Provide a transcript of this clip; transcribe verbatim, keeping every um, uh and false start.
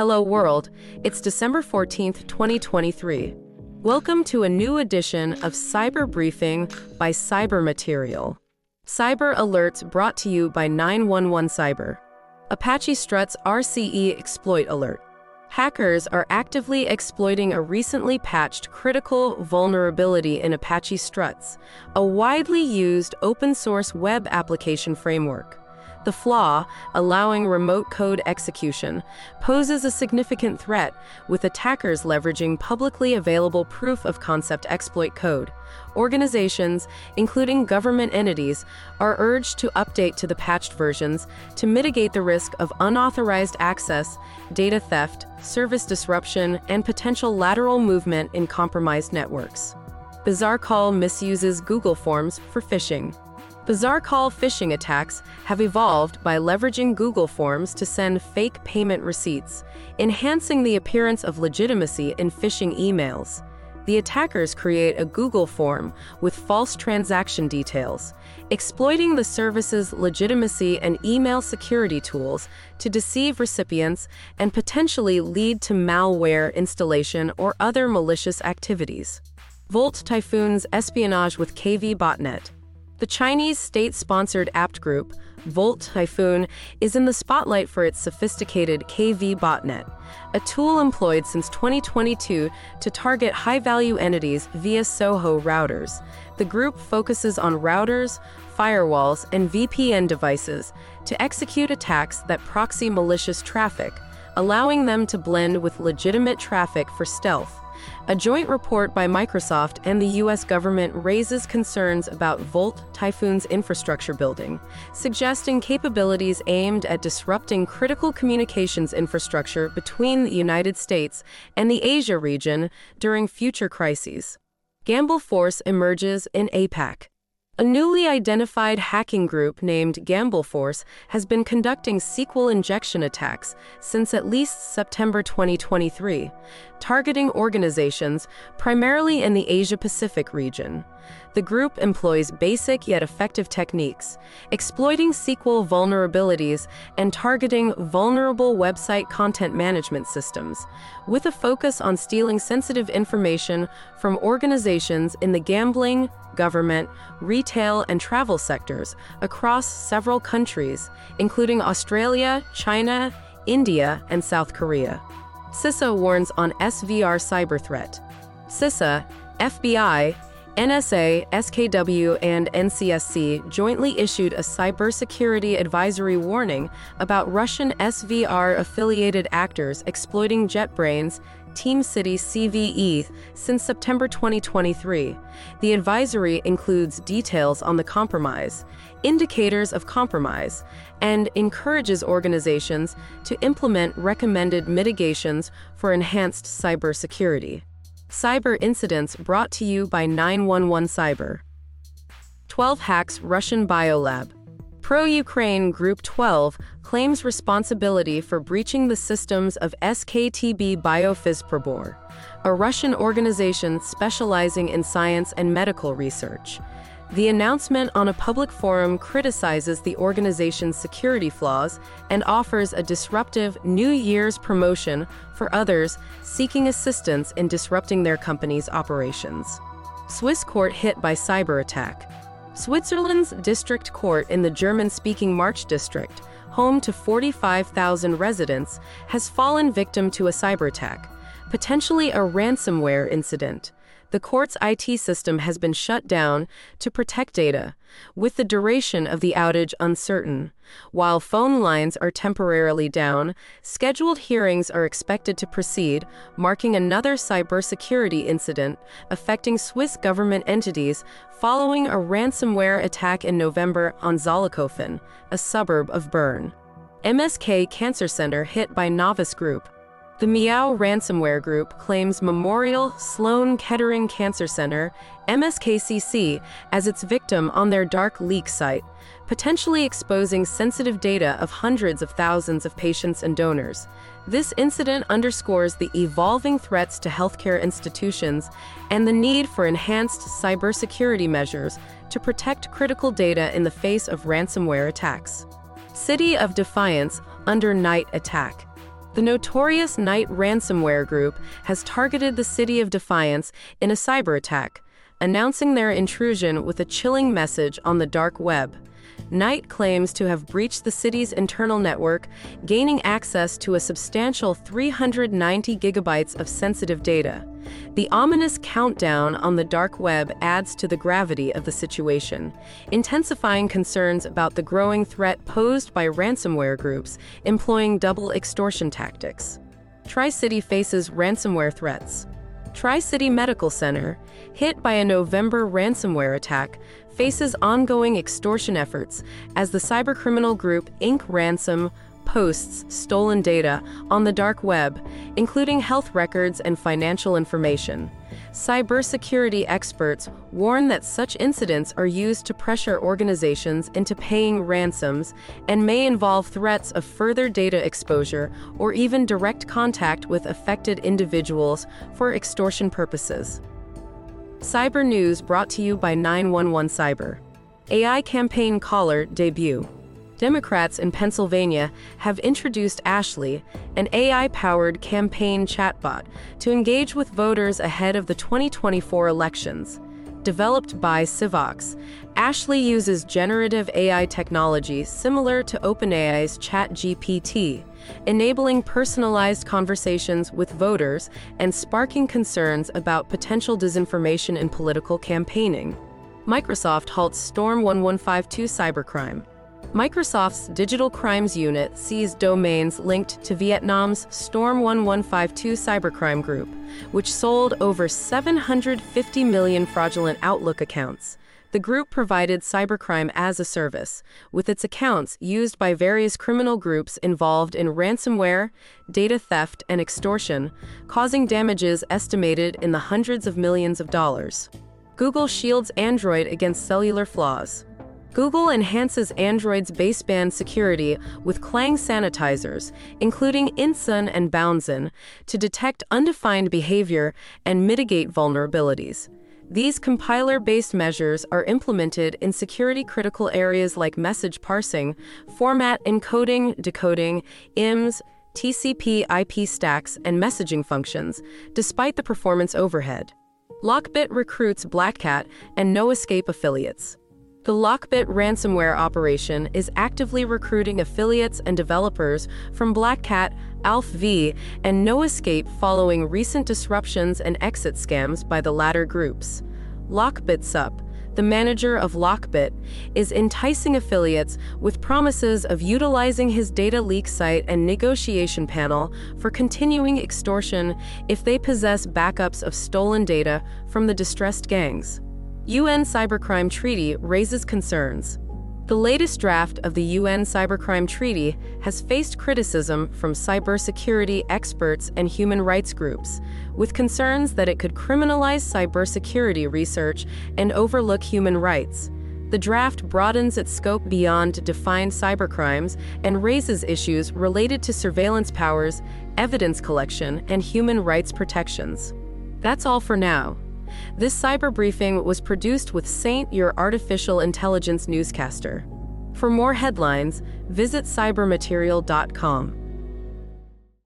Hello world, it's December fourteenth, twenty twenty-three. Welcome to a new edition of Cyber Briefing by Cyber Material. Cyber alerts brought to you by nine one one Cyber. Apache Struts R C E exploit alert. Hackers are actively exploiting a recently patched critical vulnerability in Apache Struts, a widely used open-source web application framework. The flaw, allowing remote code execution, poses a significant threat, with attackers leveraging publicly available proof-of-concept exploit code. Organizations, including government entities, are urged to update to the patched versions to mitigate the risk of unauthorized access, data theft, service disruption, and potential lateral movement in compromised networks. BazarCall misuses Google Forms for phishing. BazarCall phishing attacks have evolved by leveraging Google Forms to send fake payment receipts, enhancing the appearance of legitimacy in phishing emails. The attackers create a Google form with false transaction details, exploiting the service's legitimacy and email security tools to deceive recipients and potentially lead to malware installation or other malicious activities. Volt Typhoon's espionage with K V Botnet. The Chinese state-sponsored apt group, Volt Typhoon, is in the spotlight for its sophisticated K V Botnet, a tool employed since twenty twenty-two to target high-value entities via SOHO routers. The group focuses on routers, firewalls, and V P N devices to execute attacks that proxy malicious traffic, allowing them to blend with legitimate traffic for stealth. A joint report by Microsoft and the U S government raises concerns about Volt Typhoon's infrastructure building, suggesting capabilities aimed at disrupting critical communications infrastructure between the United States and the Asia region during future crises. GambleForce emerges in APAC. A newly identified hacking group named GambleForce has been conducting S Q L injection attacks since at least September twenty twenty-three, targeting organizations primarily in the Asia-Pacific region. The group employs basic yet effective techniques, exploiting S Q L vulnerabilities and targeting vulnerable website content management systems, with a focus on stealing sensitive information from organizations in the gambling, government, retail, and travel sectors across several countries, including Australia, China, India, and South Korea. CISA warns on S V R cyber threat. CISA, F B I, N S A, S K W, and N C S C jointly issued a cybersecurity advisory warning about Russian S V R-affiliated actors exploiting JetBrains TeamCity C V E since September twenty twenty-three. The advisory includes details on the compromise, indicators of compromise, and encourages organizations to implement recommended mitigations for enhanced cybersecurity. Cyber incidents brought to you by nine one one Cyber. twelve hacks Russian biolab. Pro-Ukraine Group twelve claims responsibility for breaching the systems of S K T B Biofizpribor, a Russian organization specializing in science and medical research. The announcement on a public forum criticizes the organization's security flaws and offers a disruptive New Year's promotion for others seeking assistance in disrupting their company's operations. Swiss court hit by cyber attack. Switzerland's district court in the German-speaking March district, home to forty-five thousand residents, has fallen victim to a cyberattack, potentially a ransomware incident. The court's I T system has been shut down to protect data, with the duration of the outage uncertain. While phone lines are temporarily down, scheduled hearings are expected to proceed, marking another cybersecurity incident affecting Swiss government entities following a ransomware attack in November on Zollikofen, a suburb of Bern. M S K Cancer Center hit by novice group. The Meow Ransomware Group claims Memorial Sloan Kettering Cancer Center, M S K C C, as its victim on their dark leak site, potentially exposing sensitive data of hundreds of thousands of patients and donors. This incident underscores the evolving threats to healthcare institutions and the need for enhanced cybersecurity measures to protect critical data in the face of ransomware attacks. City of Defiance under Knight attack. The notorious Knight Ransomware Group has targeted the city of Defiance in a cyber attack, announcing their intrusion with a chilling message on the dark web. Knight claims to have breached the city's internal network, gaining access to a substantial three hundred ninety gigabytes of sensitive data. The ominous countdown on the dark web adds to the gravity of the situation, intensifying concerns about the growing threat posed by ransomware groups employing double extortion tactics. Tri-City faces ransomware threats. Tri-City Medical Center, hit by a November ransomware attack, faces ongoing extortion efforts as the cybercriminal group Incorporated. Ransom posts stolen data on the dark web, including health records and financial information. Cybersecurity experts warn that such incidents are used to pressure organizations into paying ransoms and may involve threats of further data exposure or even direct contact with affected individuals for extortion purposes. Cyber News brought to you by nine one one Cyber. A I campaign caller debut. Democrats in Pennsylvania have introduced Ashley, an A I-powered campaign chatbot, to engage with voters ahead of the twenty twenty-four elections. Developed by Civox, Ashley uses generative A I technology similar to OpenAI's ChatGPT, enabling personalized conversations with voters and sparking concerns about potential disinformation in political campaigning. Microsoft halts Storm eleven fifty-two cybercrime. Microsoft's Digital Crimes Unit seized domains linked to Vietnam's Storm eleven fifty-two cybercrime group, which sold over seven hundred fifty million fraudulent Outlook accounts. The group provided cybercrime as a service, with its accounts used by various criminal groups involved in ransomware, data theft, and extortion, causing damages estimated in the hundreds of millions of dollars. Google shields Android against cellular flaws. Google enhances Android's baseband security with Clang sanitizers, including IntSan and BoundZen, to detect undefined behavior and mitigate vulnerabilities. These compiler-based measures are implemented in security-critical areas like message parsing, format encoding, decoding, I M S, T C P I P stacks, and messaging functions, despite the performance overhead. LockBit recruits BlackCat and NoEscape affiliates. The LockBit ransomware operation is actively recruiting affiliates and developers from BlackCat, AlphaV, and NoEscape following recent disruptions and exit scams by the latter groups. LockBitSup, the manager of LockBit, is enticing affiliates with promises of utilizing his data leak site and negotiation panel for continuing extortion if they possess backups of stolen data from the distressed gangs. U N Cybercrime Treaty raises concerns. The latest draft of the U N Cybercrime Treaty has faced criticism from cybersecurity experts and human rights groups, with concerns that it could criminalize cybersecurity research and overlook human rights. The draft broadens its scope beyond defined cybercrimes and raises issues related to surveillance powers, evidence collection, and human rights protections. That's all for now. This cyber briefing was produced with Saint, your artificial intelligence newscaster. For more headlines, visit cybermaterial dot com.